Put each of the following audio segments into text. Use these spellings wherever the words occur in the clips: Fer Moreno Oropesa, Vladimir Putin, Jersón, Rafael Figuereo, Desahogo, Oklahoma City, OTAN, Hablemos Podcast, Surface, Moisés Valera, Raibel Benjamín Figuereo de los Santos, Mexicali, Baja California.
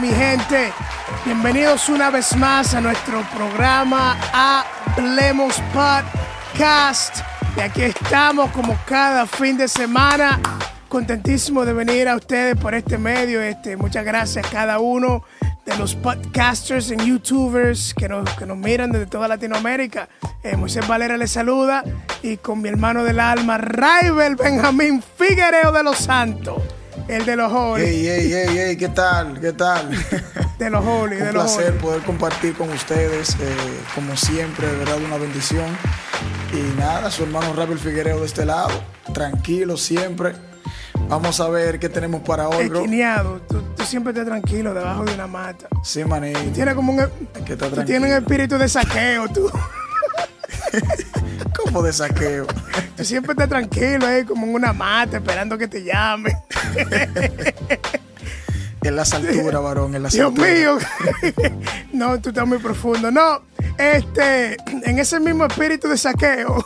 Mi gente, bienvenidos una vez más a nuestro programa Hablemos Podcast. Y aquí estamos como cada fin de semana, contentísimo de venir a ustedes por este medio. Muchas gracias a cada uno de los podcasters y youtubers que nos miran desde toda Latinoamérica. Moisés Valera les saluda y con mi hermano del alma, Raibel Benjamín Figuereo de los Santos. El de los Holy. Hey, ¿Qué tal? De los Holy. Un placer poder compartir con ustedes, como siempre, de verdad, una bendición. Y nada, su hermano Rafael Figuereo de este lado, tranquilo siempre. Vamos a ver qué tenemos para hoy, bro. Esquineado, tú siempre estás tranquilo debajo de una mata. Sí, maní. Tienes como un espíritu de saqueo, tú. ¿Cómo de saqueo? Tú siempre estás tranquilo, como en una mata, esperando que te llamen. En las alturas, varón, en las alturas. Dios mío. No, tú estás muy profundo. No, en ese mismo espíritu de saqueo,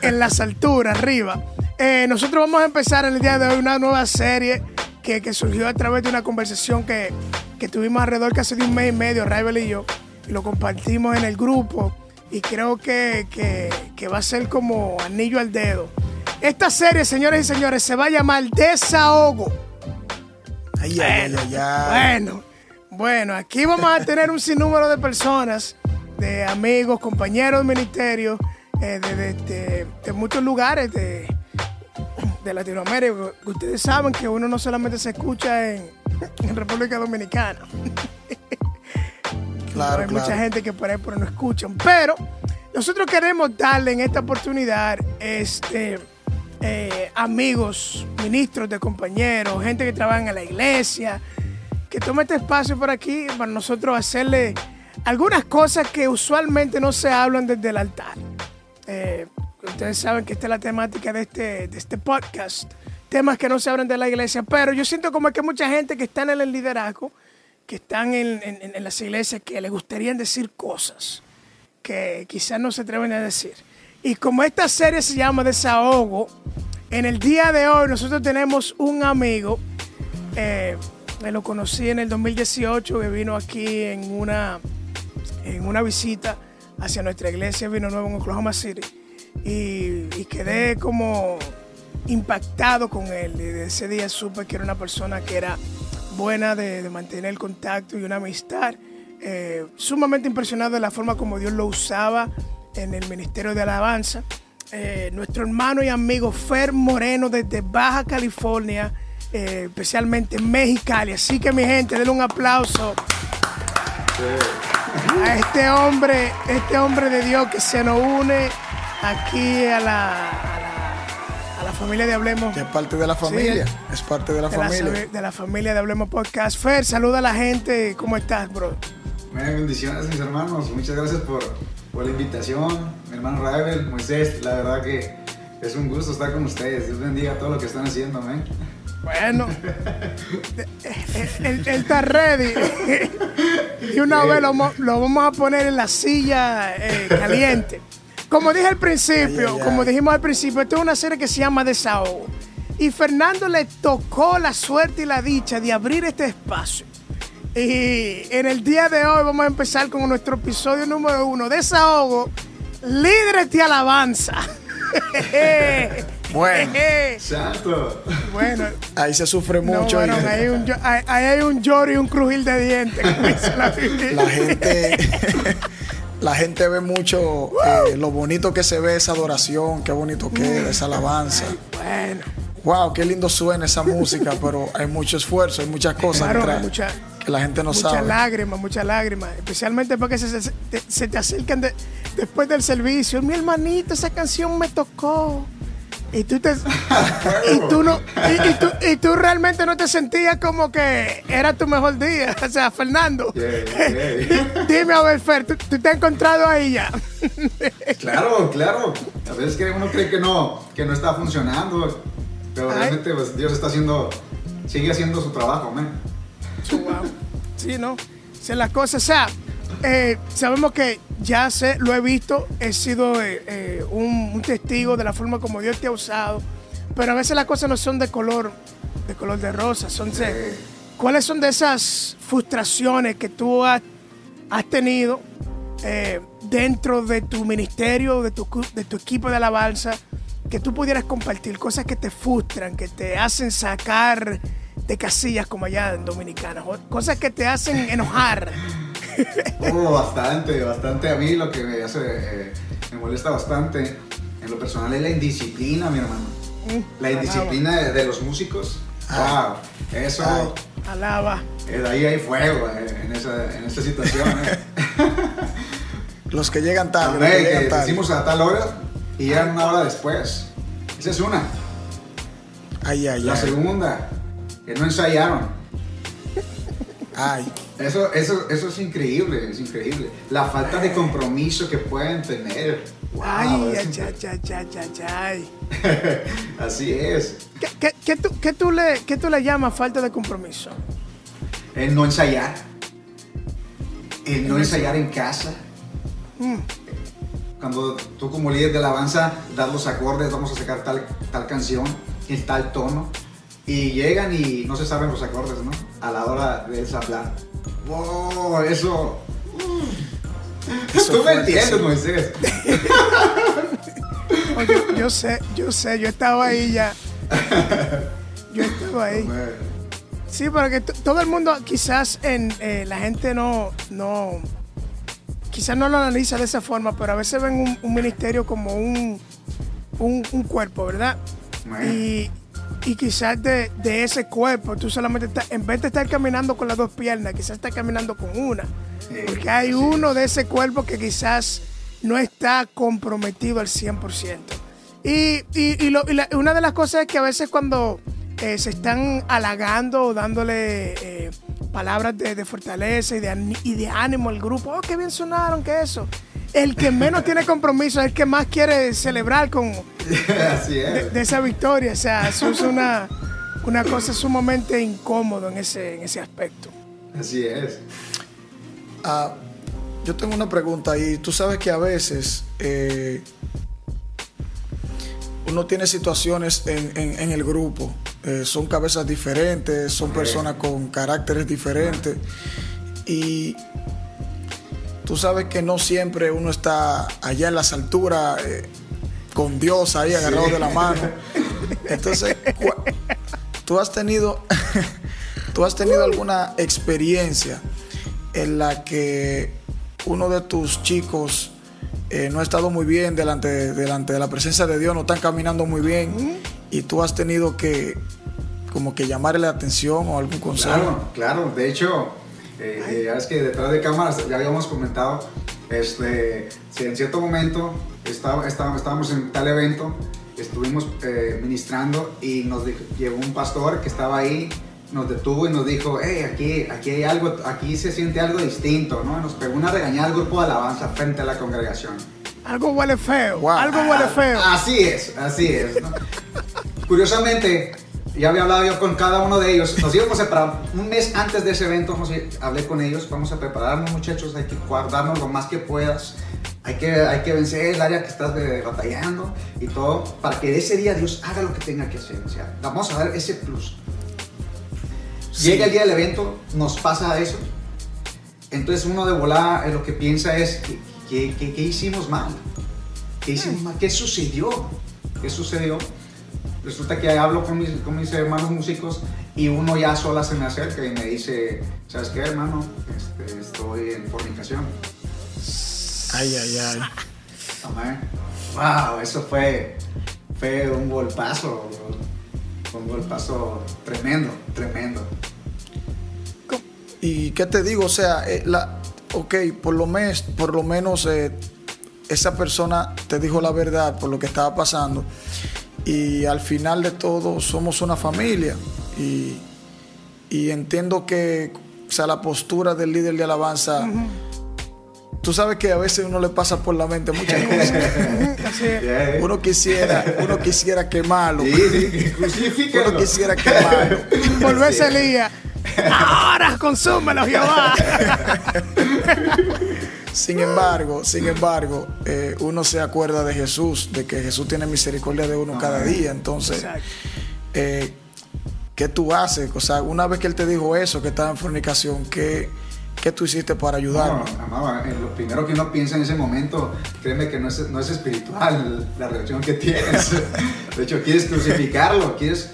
en las alturas, arriba. Nosotros vamos a empezar en el día de hoy una nueva serie que surgió a través de una conversación que tuvimos alrededor casi de un mes y medio, Raibel y yo, y lo compartimos en el grupo. Y creo que va a ser como anillo al dedo. Esta serie, señores y señores, se va a llamar Desahogo. Bueno, aquí vamos a tener un sinnúmero de personas, de amigos, compañeros del ministerio, de muchos lugares de Latinoamérica. Ustedes saben que uno no solamente se escucha en República Dominicana. Claro, hay mucha gente que por ahí no escuchan, pero nosotros queremos darle en esta oportunidad amigos, ministros de compañeros, gente que trabaja en la iglesia, que tome este espacio por aquí para nosotros hacerle algunas cosas que usualmente no se hablan desde el altar. Ustedes saben que esta es la temática de este podcast, temas que no se hablan de la iglesia, pero yo siento como que mucha gente que está en el liderazgo, que están en las iglesias, que les gustaría decir cosas que quizás no se atreven a decir. Y como esta serie se llama Desahogo, en el día de hoy nosotros tenemos un amigo, me lo conocí en el 2018, que vino aquí en una visita hacia nuestra iglesia, vino nuevo en Oklahoma City, y quedé como impactado con él. Y de ese día supe que era una persona que era buena de mantener el contacto y una amistad. Sumamente impresionado de la forma como Dios lo usaba en el ministerio de alabanza. Nuestro hermano y amigo Fer Moreno desde Baja California, especialmente Mexicali. Así que, mi gente, denle un aplauso a este hombre de Dios que se nos une aquí a la familia de Hablemos. Es parte de la familia. Sí, es parte de la familia. De la familia de Hablemos Podcast. Fer, saluda a la gente. ¿Cómo estás, bro? Bendiciones, mis hermanos. Muchas gracias por la invitación. Mi hermano Raibel, Moisés, la verdad que es un gusto estar con ustedes. Dios bendiga todo lo que están haciendo, amén. Bueno, él está ready. Y una vez lo vamos a poner en la silla caliente. Como dijimos al principio, esta es una serie que se llama Desahogo. Y Fernando le tocó la suerte y la dicha de abrir este espacio. Y en el día de hoy vamos a empezar con nuestro episodio número 1, Desahogo, líderes de alabanza. Bueno, santo. Bueno, ahí se sufre mucho. No, bueno, ahí hay un lloro y un crujir de dientes. La gente... La gente ve mucho lo bonito que se ve esa adoración, qué bonito queda esa alabanza. Bueno. Wow, qué lindo suena esa música, pero hay mucho esfuerzo, hay muchas cosas detrás. Claro, que la gente no sabe. Muchas lágrimas, especialmente porque se te acercan después del servicio. Mi hermanito, esa canción me tocó. Y tú realmente no te sentías como que era tu mejor día. O sea, Fernando, dime a ver, Fer, ¿tú te has encontrado ahí ya? Claro. A veces que uno cree que no está funcionando, pero realmente pues, Dios sigue haciendo su trabajo, man. Wow. Sí, ¿no? Son las cosas, o sea, sabemos que ya lo he visto, he sido un testigo de la forma como Dios te ha usado, pero a veces las cosas no son de color de rosa, ¿cuáles son de esas frustraciones que tú has tenido dentro de tu ministerio, de tu equipo de alabanza, que tú pudieras compartir? Cosas que te frustran, que te hacen sacar de casillas como allá en Dominicana, cosas que te hacen enojar. Bastante. A mí lo que me molesta bastante en lo personal es la indisciplina, mi hermano. La indisciplina de los músicos. Wow, eso. Alaba. Ahí hay fuego en esa situación. Los que llegan tarde. Que decimos a tal hora y llegan una hora después. Esa es una. La segunda, que no ensayaron. Ay. Eso es increíble. La falta de compromiso que pueden tener. Wow, Así es. ¿Qué tú le llamas falta de compromiso? El no ensayar. El no ensayar en casa. Cuando tú como líder de alabanza das los acordes, vamos a sacar tal canción en tal tono. Y llegan y no se saben los acordes, ¿no? A la hora de ensamblar. ¡Wow! Eso. Tú me entiendes, Moisés. Oye, yo sé, yo estaba ahí ya. Sí, porque todo el mundo, quizás la gente no. Quizás no lo analiza de esa forma, pero a veces ven un ministerio como un cuerpo, ¿verdad? Man. Y quizás de ese cuerpo, tú solamente en vez de estar caminando con las dos piernas, quizás estás caminando con una. Porque hay uno de ese cuerpo que quizás no está comprometido al 100%. Y una de las cosas es que a veces cuando se están halagando o dándole palabras de fortaleza y de ánimo al grupo, ¡oh, qué bien sonaron, qué eso! El que menos tiene compromiso es el que más quiere celebrar de esa victoria. O sea, eso es una cosa sumamente incómoda en ese aspecto. Así es. Yo tengo una pregunta ahí. Tú sabes que a veces uno tiene situaciones en el grupo. Son cabezas diferentes, son personas con caracteres diferentes. Y tú sabes que no siempre uno está allá en las alturas con Dios ahí agarrado de la mano. Entonces, ¿tú has tenido alguna experiencia en la que uno de tus chicos no ha estado muy bien delante de la presencia de Dios, no están caminando muy bien y tú has tenido que como que llamarle la atención o algún consejo? Claro. De hecho, ya es que detrás de cámaras ya habíamos comentado si en cierto momento estábamos en tal evento, estuvimos ministrando y nos llegó un pastor que estaba ahí, nos detuvo y nos dijo, hey, aquí hay algo, aquí se siente algo distinto, ¿no? Nos pegó una regañada al grupo de alabanza frente a la congregación. Algo huele feo. Wow. Así es, ¿no? Curiosamente, ya había hablado yo con cada uno de ellos. Nos íbamos a preparar un mes antes de ese evento. Hablé con ellos. Vamos a prepararnos, muchachos. Hay que guardarnos lo más que puedas. Hay que vencer el área que estás batallando y todo, para que ese día Dios haga lo que tenga que hacer. O sea, vamos a dar ese plus. Sí. Llega el día del evento, nos pasa eso. Entonces uno de volada lo que piensa es ¿qué hicimos mal? ¿Qué hicimos mal? ¿Qué sucedió? Resulta que hablo con mis hermanos músicos y uno ya sola se me acerca y me dice, ¿sabes qué, hermano? Estoy en fornicación. Ay. Wow, eso fue un golpazo, bro. Un golpazo tremendo. Y qué te digo, o sea, por lo menos esa persona te dijo la verdad por lo que estaba pasando, y al final de todo somos una familia, y entiendo que, o sea, la postura del líder de alabanza, uh-huh. Tú sabes que a veces uno le pasa por la mente muchas cosas. Uno quisiera quemarlo. Uno quisiera quemarlo. Volverse Elías. Ahora consúmelo, Jehová. Sin embargo, uno se acuerda de Jesús, de que Jesús tiene misericordia de uno cada día. Entonces, ¿qué tú haces? O sea, una vez que él te dijo eso, que estaba en fornicación, ¿qué tú hiciste para ayudarlo? No, amado, lo primero que uno piensa en ese momento, créeme que no es espiritual la reacción que tienes. De hecho, quieres crucificarlo, quieres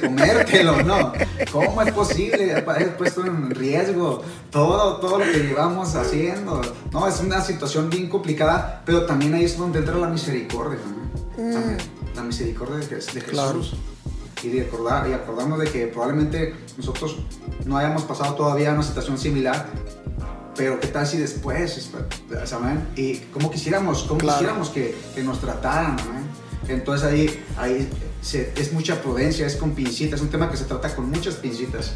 comértelo, ¿no? ¿Cómo es posible? Es puesto en riesgo todo lo que llevamos haciendo. No, es una situación bien complicada, pero también ahí es donde entra la misericordia, ¿no? La misericordia de Jesús. Claro. Y acordarnos de que probablemente nosotros no hayamos pasado todavía una situación similar, pero qué tal si después, ¿saben? Y cómo quisiéramos que nos trataran, ¿no? Entonces ahí es mucha prudencia, es con pincitas, es un tema que se trata con muchas pincitas.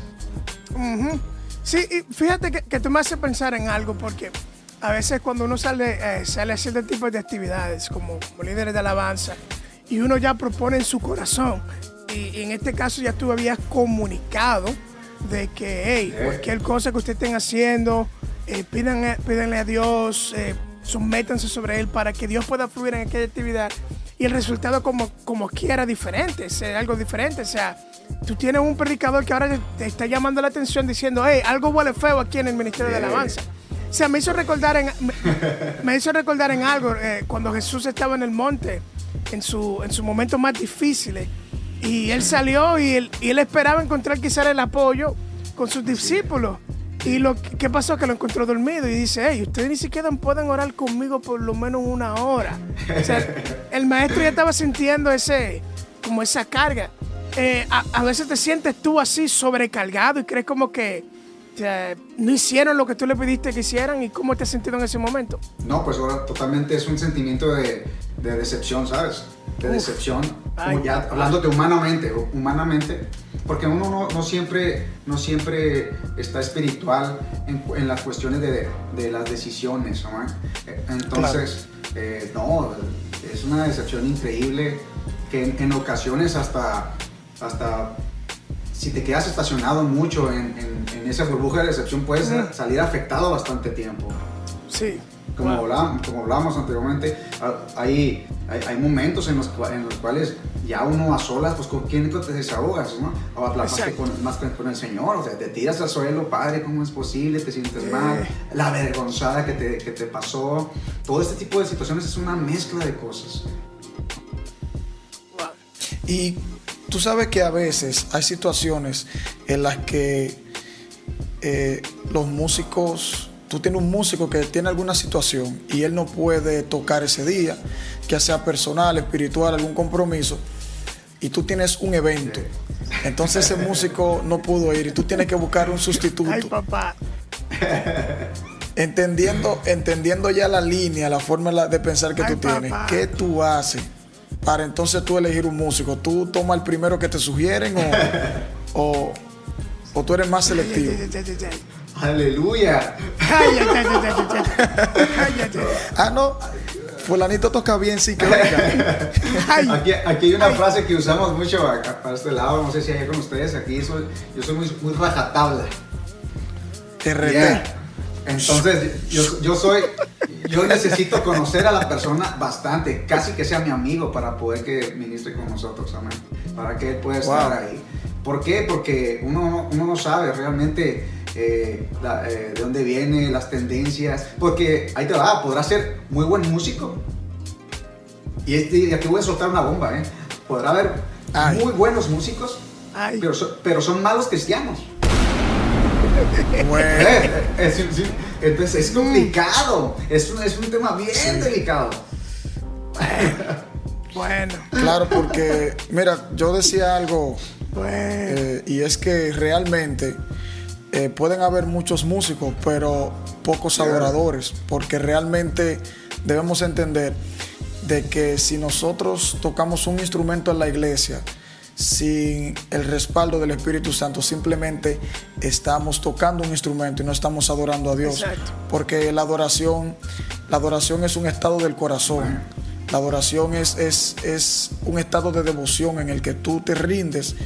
Uh-huh. Sí, y fíjate que tú me haces pensar en algo, porque a veces cuando uno sale a cierto tipo de actividades como líderes de alabanza, y uno ya propone en su corazón, y en este caso ya tú habías comunicado de que, hey, cualquier cosa que ustedes estén haciendo, pídanle a Dios, sométanse sobre Él para que Dios pueda fluir en aquella actividad, y el resultado como quiera diferente, sea algo diferente. O sea, tú tienes un predicador que ahora te está llamando la atención diciendo, hey, algo huele feo aquí en el ministerio de alabanza. O sea, me hizo recordar en algo, cuando Jesús estaba en el monte, en su momento más difícil, y él salió y él esperaba encontrar quizás el apoyo con sus discípulos. Y ¿qué pasó? Que lo encontró dormido y dice, hey, ustedes ni siquiera pueden orar conmigo por lo menos una hora. O sea, el maestro ya estaba sintiendo esa carga. A veces te sientes tú así sobrecargado y crees como que, o sea, no hicieron lo que tú le pediste que hicieran. ¿Y cómo te has sentido en ese momento? No, pues ahora totalmente es un sentimiento de decepción, ¿sabes? De decepción, como ya hablándote humanamente, porque uno no siempre está espiritual en las cuestiones de las decisiones, ¿no? Entonces, es una decepción increíble que en ocasiones hasta si te quedas estacionado mucho en esa burbuja de decepción, puedes salir afectado bastante tiempo. Sí. Como hablábamos anteriormente, hay momentos en los cuales ya uno a solas, pues con quién te desahogas, ¿no? O más con el Señor, o sea, te tiras al suelo, Padre, ¿cómo es posible? Te sientes mal, la vergonzada que te pasó. Todo este tipo de situaciones es una mezcla de cosas. Y tú sabes que a veces hay situaciones en las que los músicos... Tú tienes un músico que tiene alguna situación y él no puede tocar ese día, ya sea personal, espiritual, algún compromiso, y tú tienes un evento. Entonces ese músico no pudo ir y tú tienes que buscar un sustituto. Ay, papá. Entendiendo ya la línea, la forma de pensar que tú tienes, ¿qué tú haces para entonces tú elegir un músico? ¿Tú tomas el primero que te sugieren o tú eres más selectivo? ¡Aleluya! ¡Cállate! Ah, no, fulanito toca bien, sí que venga. Aquí hay una frase que usamos mucho acá, para este lado, no sé si allá con ustedes, aquí yo soy muy rajatabla. RT. Yeah. Entonces, yo necesito conocer a la persona bastante, casi que sea mi amigo para poder que ministre con nosotros, amén. Para que él pueda estar ahí. ¿Por qué? Porque uno no sabe realmente... de dónde viene, las tendencias, porque ahí te va, podrás ser muy buen músico, y aquí voy a soltar una bomba, podrá haber muy buenos músicos, pero son malos cristianos. Bueno. Entonces es complicado, es un tema bien delicado. Bueno. Claro, porque mira, yo decía algo, y es que realmente Pueden haber muchos músicos, pero pocos adoradores, porque realmente debemos entender de que si nosotros tocamos un instrumento en la iglesia sin el respaldo del Espíritu Santo, simplemente estamos tocando un instrumento y no estamos adorando a Dios. Exacto. Porque la adoración es un estado del corazón. La adoración es un estado de devoción en el que tú te rindes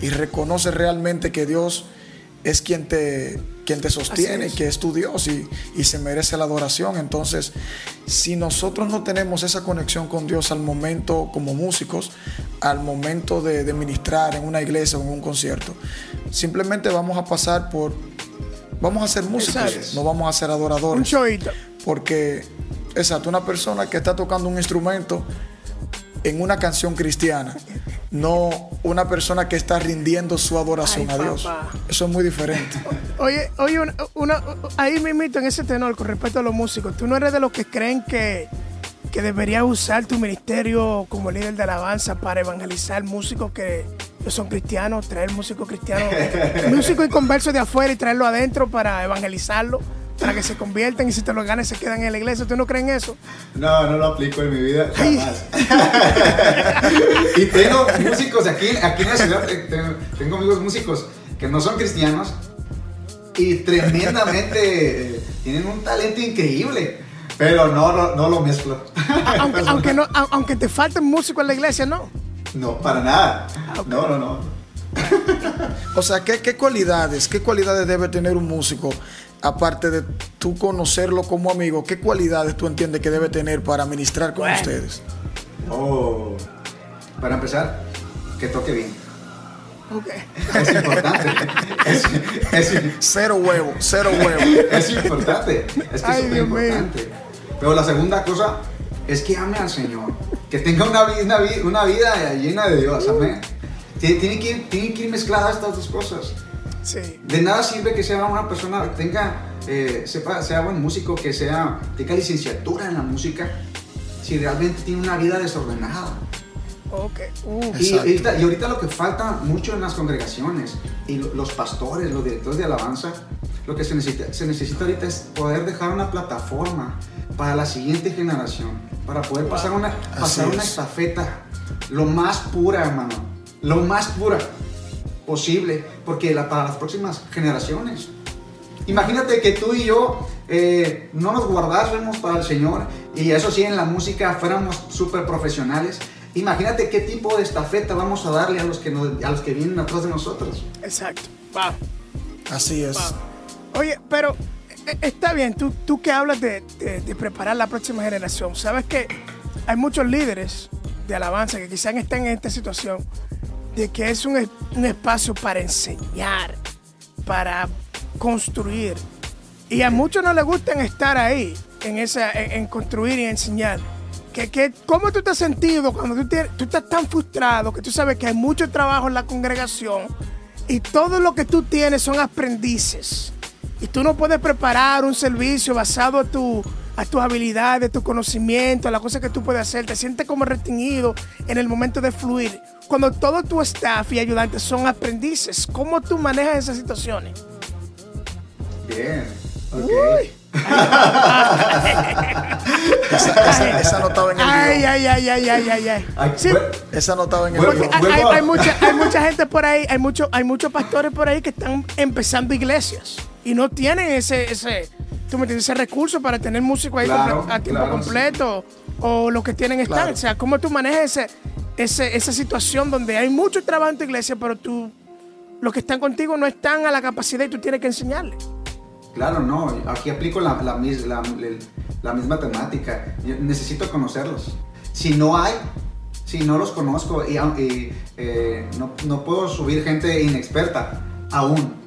y reconoces realmente que Dios es quien te sostiene, que es tu Dios y se merece la adoración. Entonces, si nosotros no tenemos esa conexión con Dios al momento, como músicos, al momento de ministrar en una iglesia o en un concierto, simplemente vamos a ser músicos, no vamos a ser adoradores. Un showito. Porque, una persona que está tocando un instrumento en una canción cristiana, no una persona que está rindiendo su adoración a Dios. Eso es muy diferente. Oye, ahí me invito en ese tenor con respecto a los músicos. Tú no eres de los que creen que deberías usar tu ministerio como líder de alabanza para evangelizar músicos que no son cristianos, traer músicos cristianos, músicos inconversos de afuera y traerlo adentro para evangelizarlo, para que se conviertan y si te lo ganan se quedan en la iglesia. ¿Tú no crees en eso? No, no lo aplico en mi vida jamás. Y tengo músicos aquí en la ciudad, tengo amigos músicos que no son cristianos y tremendamente tienen un talento increíble, pero no lo mezclo. Aunque te falten músicos en la iglesia, ¿no? No, para nada. Okay. No. O sea, ¿qué cualidades debe tener un músico? Aparte de tú conocerlo como amigo, ¿qué cualidades tú entiendes que debe tener para ministrar con ustedes? Para empezar, que toque bien. Okay. Es importante. Cero huevo. Es importante. Es que es importante. Dios. Pero la segunda cosa es que ame al Señor. Que tenga una vida llena de Dios. Amén. Tienen que ir mezcladas estas dos cosas. Sí. De nada sirve que sea una persona que sea buen músico, que tenga licenciatura en la música, si realmente tiene una vida desordenada. Okay. Y ahorita lo que falta mucho en las congregaciones y los pastores, los directores de alabanza, lo que se necesita ahorita es poder dejar una plataforma para la siguiente generación, para poder pasar una estafeta lo más pura, hermano, lo más pura posible, porque para las próximas generaciones. Imagínate que tú y yo no nos guardásemos para el Señor, y eso sí, en la música fuéramos súper profesionales. Imagínate qué tipo de estafeta vamos a darle a los que vienen atrás de nosotros. Exacto. Wow. Así es. Wow. Oye, pero está bien, tú que hablas de preparar la próxima generación, sabes que hay muchos líderes de alabanza que quizás estén en esta situación, de que es un espacio para enseñar, para construir. Y a muchos no les gustan estar ahí, en construir y enseñar. ¿Cómo tú te has sentido cuando tú estás tan frustrado, que tú sabes que hay mucho trabajo en la congregación y todo lo que tú tienes son aprendices? Y tú no puedes preparar un servicio basado a tus habilidades, tus conocimientos, a las cosas que tú puedes hacer. Te sientes como restringido en el momento de fluir, cuando todo tu staff y ayudantes son aprendices. ¿Cómo tú manejas esas situaciones? Bien. Okay. Esa no estaba en el video. Ay. Sí. Esa no estaba en el video. Hay mucha gente por ahí, hay muchos pastores por ahí que están empezando iglesias y no tienen ese recurso para tener músicos ahí a tiempo completo, sí, o los que tienen estar. O sea, ¿cómo tú manejas esa situación donde hay mucho trabajo en tu iglesia, pero los que están contigo no están a la capacidad y tú tienes que enseñarles? Claro, no. Aquí aplico la misma temática. Yo necesito conocerlos. Si no los conozco, no puedo subir gente inexperta aún.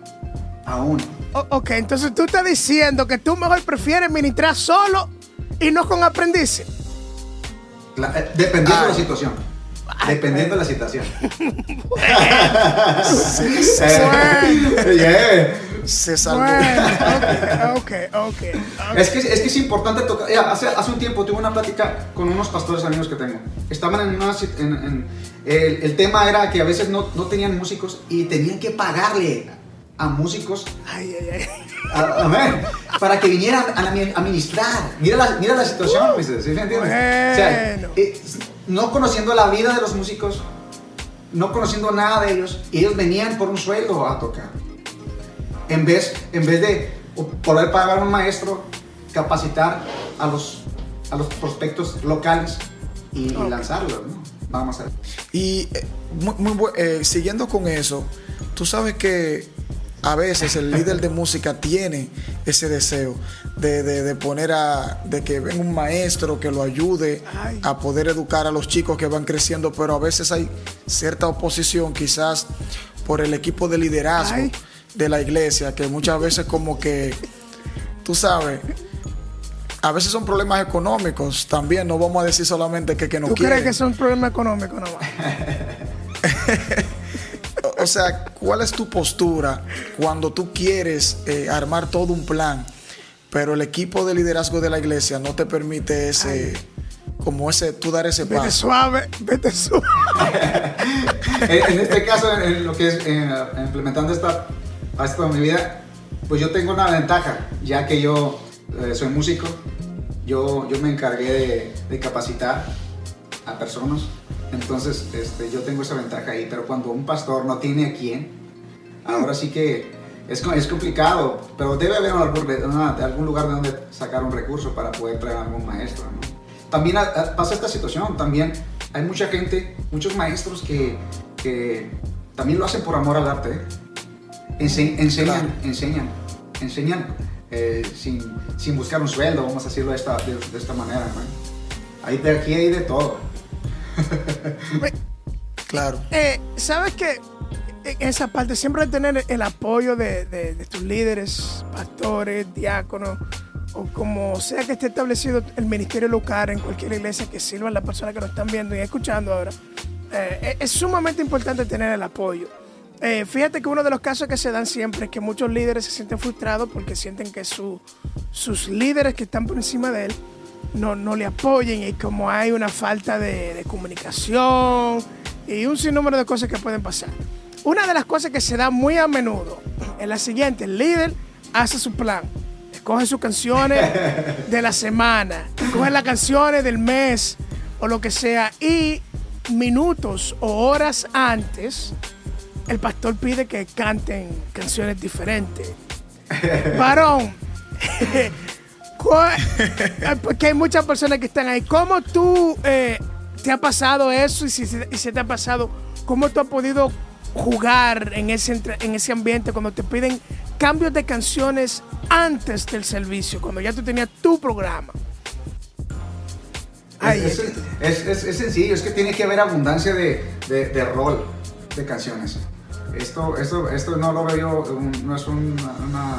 Ok, entonces tú estás diciendo que tú mejor prefieres ministrar solo y no con aprendices. Dependiendo de la situación. Dependiendo de la situación. Se salvó. Okay. Es que es importante tocar. Hace un tiempo tuve una plática con unos pastores amigos que tengo. Estaban el tema era que a veces no tenían músicos y tenían que pagarle a músicos para que vinieran a ministrar. Mira la situación, Moisés, ¿sí me entiendes? Bueno. O sea, no conociendo la vida de los músicos, no conociendo nada de ellos, ellos venían por un sueldo a tocar. En vez de poder pagar a un maestro, capacitar a los prospectos locales y lanzarlos, ¿no? Vamos a ver. Y siguiendo con eso, tú sabes que a veces el líder de música tiene ese deseo de poner de que venga un maestro que lo ayude a poder educar a los chicos que van creciendo, pero a veces hay cierta oposición, quizás por el equipo de liderazgo de la iglesia, que muchas veces como que, tú sabes, a veces son problemas económicos también, no vamos a decir solamente que no quieren. ¿Tú crees que son problemas económicos nomás? O sea, ¿cuál es tu postura cuando tú quieres armar todo un plan, pero el equipo de liderazgo de la iglesia no te permite tú dar ese paso? Vete suave. En este caso, en lo que es implementando esto en mi vida, pues yo tengo una ventaja, ya que yo soy músico, yo me encargué de capacitar a personas. Entonces, yo tengo esa ventaja ahí, pero cuando un pastor no tiene a quién, ahora sí que es complicado, pero debe haber algún lugar de donde sacar un recurso para poder traer a algún maestro, ¿no? También pasa esta situación, también hay mucha gente, muchos maestros que también lo hacen por amor al arte, ¿eh? Enseñan sin buscar un sueldo, vamos a decirlo de esta manera, ¿no? Aquí hay de todo. Claro. Sabes que esa parte siempre de tener el apoyo de tus líderes, pastores, diáconos, o como sea que esté establecido el ministerio local en cualquier iglesia que sirva a las personas que nos están viendo y escuchando ahora, es sumamente importante tener el apoyo. Fíjate que uno de los casos que se dan siempre es que muchos líderes se sienten frustrados porque sienten que sus líderes que están por encima de él no le apoyen, y como hay una falta de comunicación y un sinnúmero de cosas que pueden pasar. Una de las cosas que se da muy a menudo es la siguiente: el líder hace su plan, escoge sus canciones de la semana, escoge las canciones del mes o lo que sea, y minutos o horas antes el pastor pide que canten canciones diferentes. Varón, porque hay muchas personas que están ahí. ¿Cómo tú te ha pasado eso? Y si te ha pasado, ¿cómo tú has podido jugar en ese ambiente cuando te piden cambios de canciones antes del servicio, cuando ya tú tenías tu programa? Es sencillo, es que tiene que haber abundancia de rol de canciones. Esto no lo veo, no es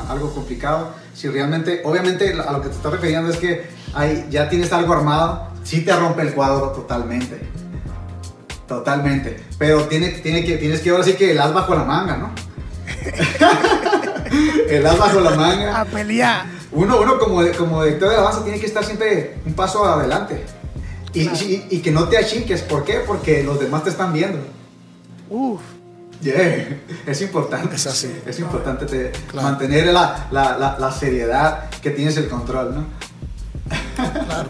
algo complicado. Si realmente, obviamente, a lo que te estás refiriendo es que ya tienes algo armado, sí te rompe el cuadro totalmente. Pero tienes que ahora sí que el as bajo la manga, ¿no? El as bajo la manga. A pelear. Uno como director de alabanza tiene que estar siempre un paso adelante. Y que no te achiques. ¿Por qué? Porque los demás te están viendo. Uff. Yeah. Es importante, es así. Es importante mantener la seriedad que tienes el control, ¿no? Claro.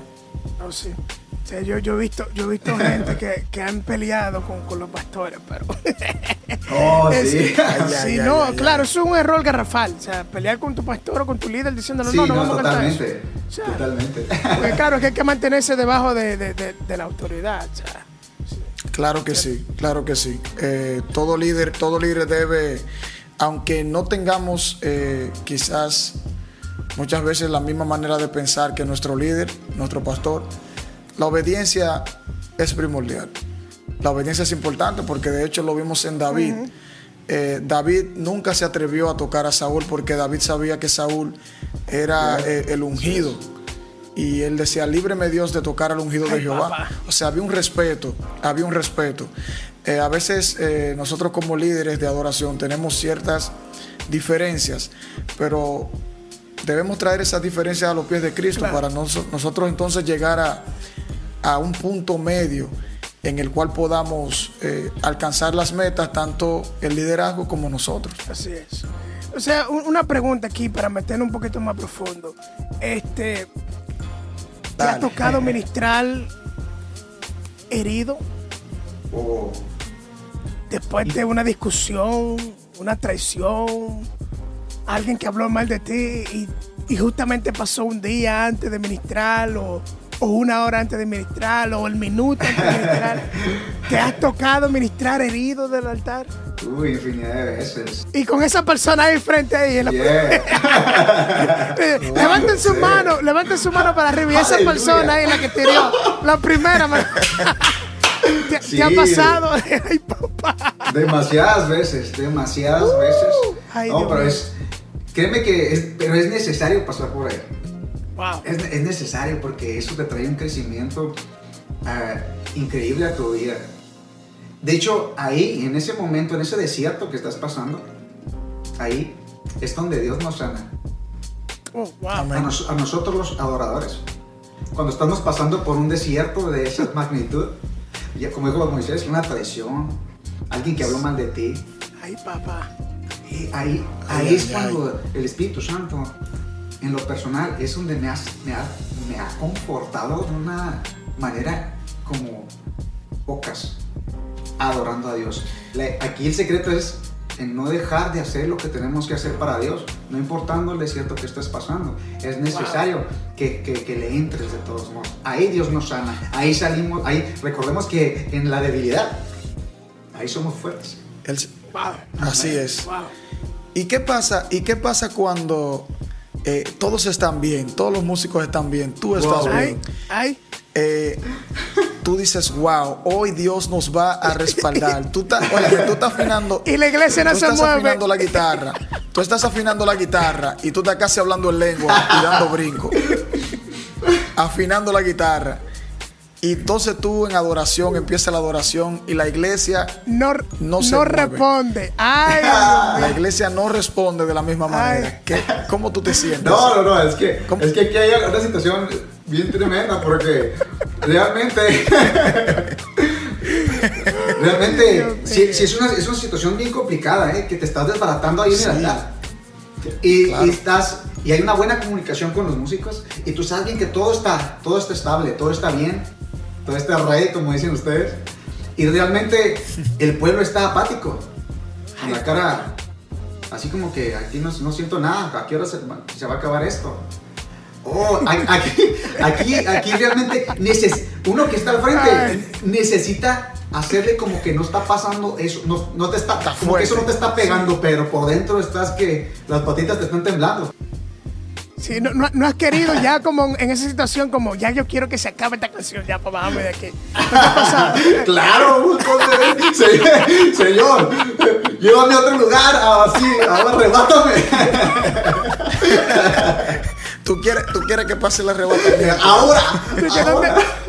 No, sí. O sea, yo he visto gente que han peleado con los pastores, pero... Oh, sí. Claro, eso es un error garrafal. O sea, pelear con tu pastor o con tu líder diciéndole, vamos a cantar eso. O sea, totalmente. Porque claro, es que hay que mantenerse debajo de la autoridad, o sea. Claro que sí, claro que sí. Todo líder debe, aunque no tengamos quizás muchas veces la misma manera de pensar que nuestro líder, nuestro pastor, la obediencia es primordial. La obediencia es importante porque de hecho lo vimos en David. Uh-huh. David nunca se atrevió a tocar a Saúl porque David sabía que Saúl era el ungido. Y él decía, líbreme Dios de tocar al ungido de Jehová. Papá. O sea, había un respeto. A veces nosotros como líderes de adoración tenemos ciertas diferencias, pero debemos traer esas diferencias a los pies de Cristo para nosotros entonces llegar a un punto medio en el cual podamos alcanzar las metas, tanto el liderazgo como nosotros. Así es. O sea, una pregunta aquí para meternos un poquito más profundo. ¿Te ha tocado ministrar herido? Oh. Después de una discusión, una traición, alguien que habló mal de ti y justamente pasó un día antes de ministrar o una hora antes de ministrar o el minuto antes de ministrar. ¿Te has tocado ministrar herido del altar? Uy, infinidad de veces. Y con esa persona ahí frente ahí. Yeah. Levanten su mano, para arriba. Y esa ¡Aleluya! Persona ahí la que te dio la primera mano. Sí. ¿Te ha pasado? Ay, papá. Demasiadas veces. Ay, no, Dios, pero es... Créeme que es necesario pasar por ahí. Wow. Es necesario porque eso te trae un crecimiento increíble a tu vida. De hecho, ahí, en ese momento, en ese desierto que estás pasando, ahí es donde Dios nos sana. Oh, wow, a nosotros los adoradores. Cuando estamos pasando por un desierto de esa magnitud, ya como dijo Moisés, una traición, alguien que habló mal de ti. Ay, papá. Y ahí es cuando el Espíritu Santo, en lo personal, es donde me ha confortado de una manera como pocas. Adorando a Dios. Aquí el secreto es en no dejar de hacer lo que tenemos que hacer para Dios, no importando el desierto que estés pasando. Es necesario que le entres de todos modos. Ahí Dios nos sana, ahí salimos, ahí recordemos que en la debilidad, ahí somos fuertes. Así es. Wow. ¿Y qué pasa cuando todos están bien, todos los músicos están bien, tú estás bien? Tú dices, wow, hoy Dios nos va a respaldar. Tú estás afinando. Y la iglesia no se mueve. Tú estás afinando la guitarra. Y tú estás casi hablando en lengua y dando brinco. Afinando la guitarra. Y entonces tú en adoración, empieza la adoración y la iglesia no responde. Ay, la iglesia no responde de la misma manera. ¿Cómo tú te sientes? No, es que aquí hay una situación bien tremenda porque... Realmente, sí, es una situación bien complicada, que te estás desbaratando ahí en el altar. Y hay una buena comunicación con los músicos, y tú sabes bien que todo está estable, todo está bien, todo está rey, como dicen ustedes. Y realmente el pueblo está apático, con la cara así como que aquí no siento nada, ¿a qué hora se va a acabar esto? Oh, aquí realmente uno que está al frente necesita hacerle como que no está pasando eso, no te está, como que eso no te está pegando, pero por dentro estás que las patitas te están temblando. Sí, no has querido ya como en esa situación, como ya yo quiero que se acabe esta canción, ya para bajarme de aquí. ¿No te ha pasado? Claro, señor, llévame a otro lugar, así, ahora arrebátame. ¿Tú quieres que pase la arrebatamiento? ¡Ahora!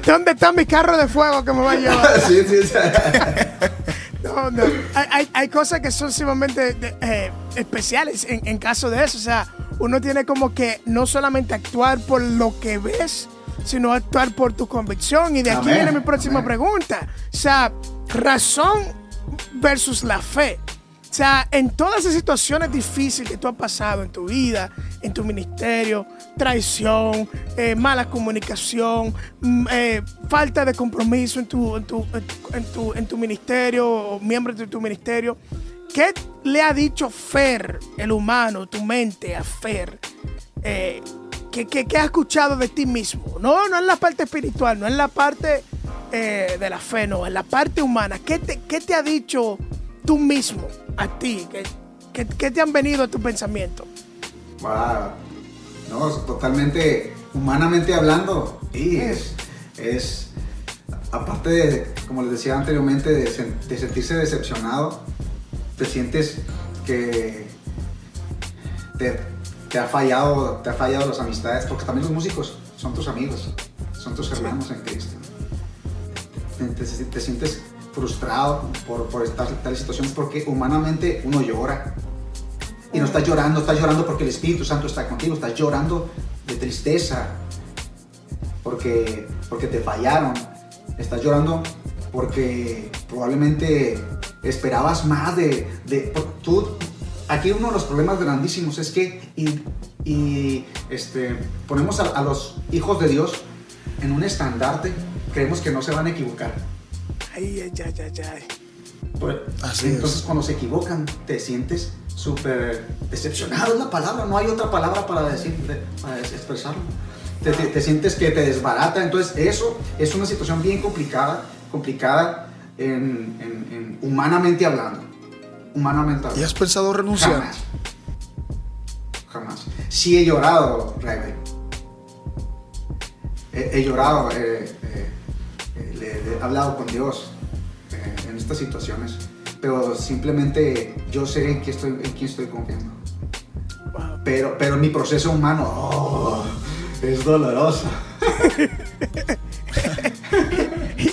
¿Dónde está mi carro de fuego que me va a llevar? Sí. No. Hay cosas que son sumamente especiales en caso de eso. O sea, uno tiene como que no solamente actuar por lo que ves, sino actuar por tu convicción. Y de aquí viene mi próxima pregunta. O sea, razón versus la fe. O sea, en todas esas situaciones difíciles que tú has pasado en tu vida, en tu ministerio, traición, mala comunicación, falta de compromiso en tu ministerio o miembros de tu ministerio, ¿qué le ha dicho Fer, el humano, tu mente a Fer? ¿Qué has escuchado de ti mismo? No en la parte espiritual, no en la parte de la fe, no, en la parte humana. ¿Qué te ha dicho tú mismo, a ti? ¿Qué te han venido a tu pensamiento? Wow. No, totalmente, humanamente hablando, y es aparte de, como les decía anteriormente, de sentirse decepcionado, te sientes que te ha fallado las amistades, porque también los músicos son tus amigos, son tus hermanos en Cristo. Te sientes frustrado por estar en tal situación, porque humanamente uno llora y no estás llorando porque el Espíritu Santo está contigo, estás llorando de tristeza porque te fallaron, estás llorando porque probablemente esperabas más de tú Aquí uno de los problemas grandísimos es que ponemos a los hijos de Dios en un estandarte, creemos que no se van a equivocar. Ay. Pues, entonces cuando se equivocan te sientes súper decepcionado, es la palabra, no hay otra palabra para expresarlo. Te sientes que te desbarata, entonces eso es una situación bien complicada en humanamente hablando. ¿Y has pensado renunciar? Jamás. Sí he llorado, Raibel. He hablado con Dios en estas situaciones, pero simplemente yo sé en quién estoy confiando. Pero mi proceso humano es doloroso.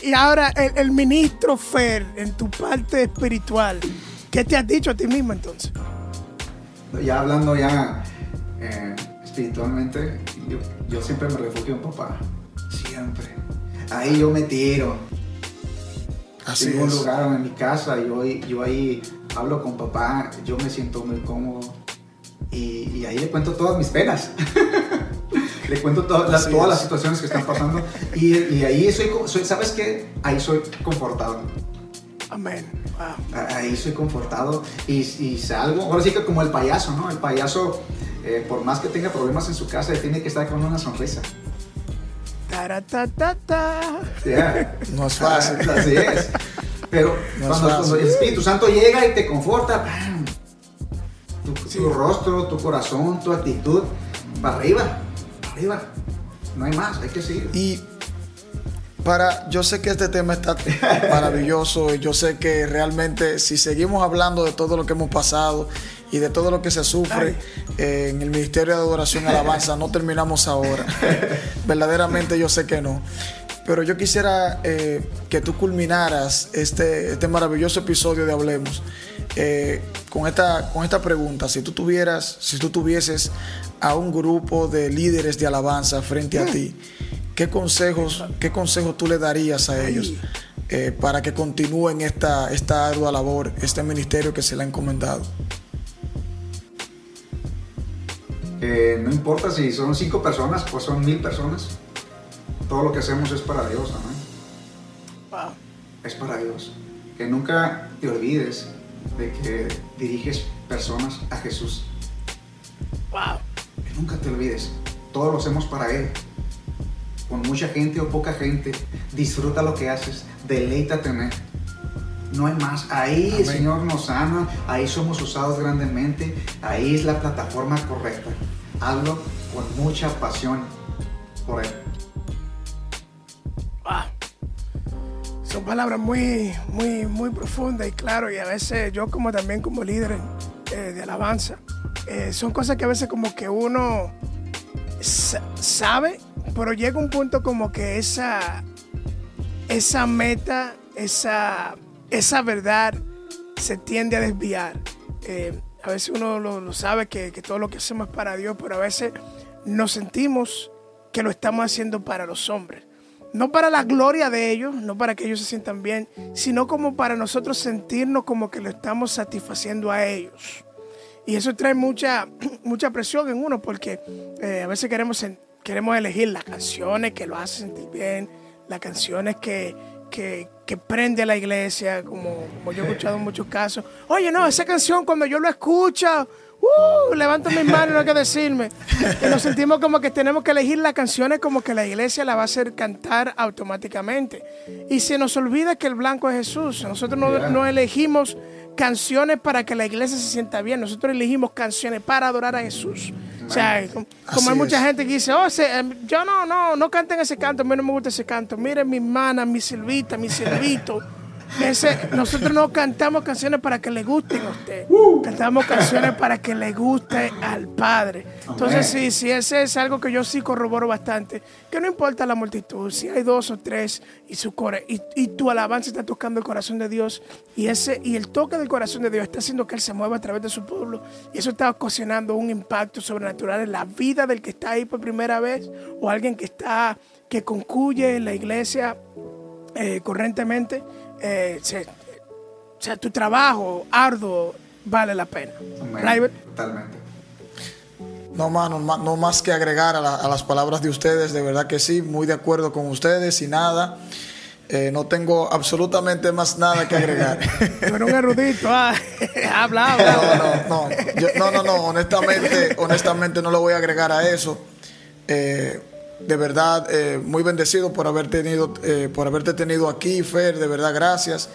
Y ahora, el ministro Fer, en tu parte espiritual, ¿qué te has dicho a ti mismo entonces? Ya hablando espiritualmente, yo siempre me refugio en papá. Siempre. Ahí yo me tiro. Así tengo es. Un lugar en mi casa, yo ahí hablo con papá, yo me siento muy cómodo. Y ahí le cuento todas mis penas. Le cuento todas las situaciones que están pasando. Y ahí soy, ¿sabes qué? Ahí soy confortado. Amén. Wow. Ahí soy confortado y salgo. Ahora sí que como el payaso, ¿no? El payaso, por más que tenga problemas en su casa, tiene que estar con una sonrisa. Yeah. No es fácil. Así es. Pero no cuando el Espíritu Santo llega y te conforta, ¡pam! Tu rostro, tu corazón, tu actitud, para arriba. Arriba. No hay más, hay que seguir. Y yo sé que este tema está maravilloso y yo sé que realmente si seguimos hablando de todo lo que hemos pasado y de todo lo que se sufre en el Ministerio de Adoración y Alabanza, no terminamos ahora. Verdaderamente yo sé que no. Pero yo quisiera que tú culminaras este maravilloso episodio de Hablemos con esta pregunta. Si tú tuvieses a un grupo de líderes de alabanza frente a ti, ¿Qué consejos tú le darías a ellos para que continúen esta ardua labor, este ministerio que se le ha encomendado? No importa si son 5 personas o son 1000 personas. Todo lo que hacemos es para Dios, amén. Wow. Es para Dios. Que nunca te olvides de que diriges personas a Jesús. Wow. Que nunca te olvides. Todo lo hacemos para Él. Con mucha gente o poca gente, disfruta lo que haces, deleítate en Él. No hay más. Ahí Amén. El Señor nos ama, ahí somos usados grandemente, ahí es la plataforma correcta. Hazlo con mucha pasión por Él. Wow. Son palabras muy, muy, muy profundas y claro, y a veces yo como líder de alabanza, son cosas que a veces como que uno sabe, pero llega un punto como que esa meta, esa verdad se tiende a desviar. A veces uno lo sabe que todo lo que hacemos es para Dios, pero a veces nos sentimos que lo estamos haciendo para los hombres. No para la gloria de ellos, no para que ellos se sientan bien, sino como para nosotros sentirnos como que lo estamos satisfaciendo a ellos. Y eso trae mucha, mucha presión en uno porque a veces queremos elegir las canciones que lo hacen sentir bien, las canciones que prende la iglesia, como yo he escuchado en muchos casos. Oye, no, esa canción cuando yo lo escucho, levanto mis manos, no hay que decirme. Y nos sentimos como que tenemos que elegir las canciones como que la iglesia la va a hacer cantar automáticamente. Y se nos olvida que el blanco es Jesús. Nosotros no elegimos canciones para que la iglesia se sienta bien. Nosotros elegimos canciones para adorar a Jesús. O sea, como hay mucha gente que dice, yo no canten ese canto, a mí no me gusta ese canto. Miren mi hermana, mi silvita, mi silvito. Nosotros no cantamos canciones para que le gusten a usted. Cantamos canciones para que le guste al Padre. Entonces, sí, ese es algo que yo sí corroboro bastante. Que no importa la multitud, si hay 2 o 3 y tu alabanza está tocando el corazón de Dios y el toque del corazón de Dios está haciendo que Él se mueva a través de su pueblo y eso está ocasionando un impacto sobrenatural en la vida del que está ahí por primera vez o alguien que concluye en la iglesia correntemente. Tu trabajo arduo vale la pena. Raibel. Totalmente. No, mano, no más que agregar a las palabras de ustedes, de verdad que sí, muy de acuerdo con ustedes y nada. No tengo absolutamente más nada que agregar. Pero un erudito, habla. No, honestamente no lo voy a agregar a eso. De verdad, muy bendecido por haberte tenido aquí, Fer, de verdad, gracias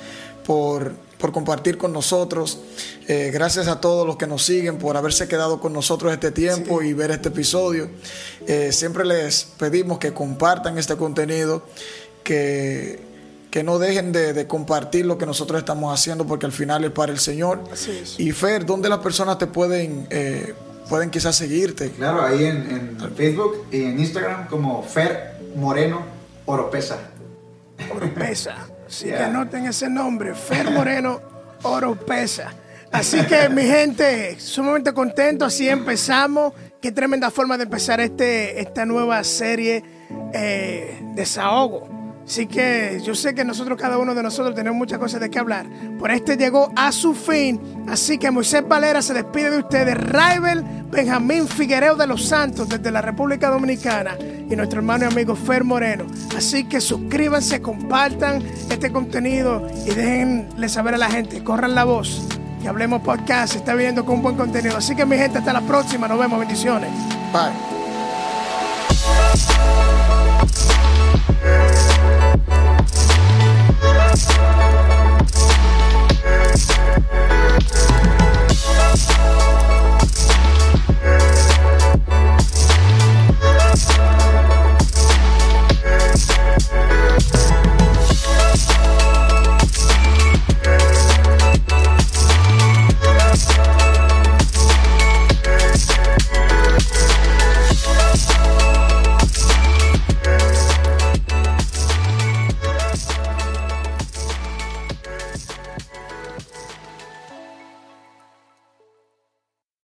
por compartir con nosotros. Gracias a todos los que nos siguen por haberse quedado con nosotros este tiempo y ver este episodio. Siempre les pedimos que compartan este contenido, que no dejen de compartir lo que nosotros estamos haciendo, porque al final es para el Señor. Así es. Y Fer, ¿dónde las personas te pueden quizás seguirte? Claro, ahí en Facebook y en Instagram como Fer Moreno Oropesa. Oropesa. Así que anoten ese nombre, Fer Moreno Oropesa. Así que, mi gente, sumamente contento. Así empezamos. Qué tremenda forma de empezar esta nueva serie, Desahogo. Así que yo sé que nosotros, cada uno de nosotros, tenemos muchas cosas de qué hablar. Por este llegó a su fin. Así que Moisés Valera se despide de ustedes. Raibel Benjamín Figuereo de los Santos, desde la República Dominicana, y nuestro hermano y amigo Fer Moreno. Así que suscríbanse, compartan este contenido y déjenle saber a la gente, corran la voz, que Hablemos Podcast se está viendo con buen contenido. Así que, mi gente, hasta la próxima, nos vemos, bendiciones. Bye.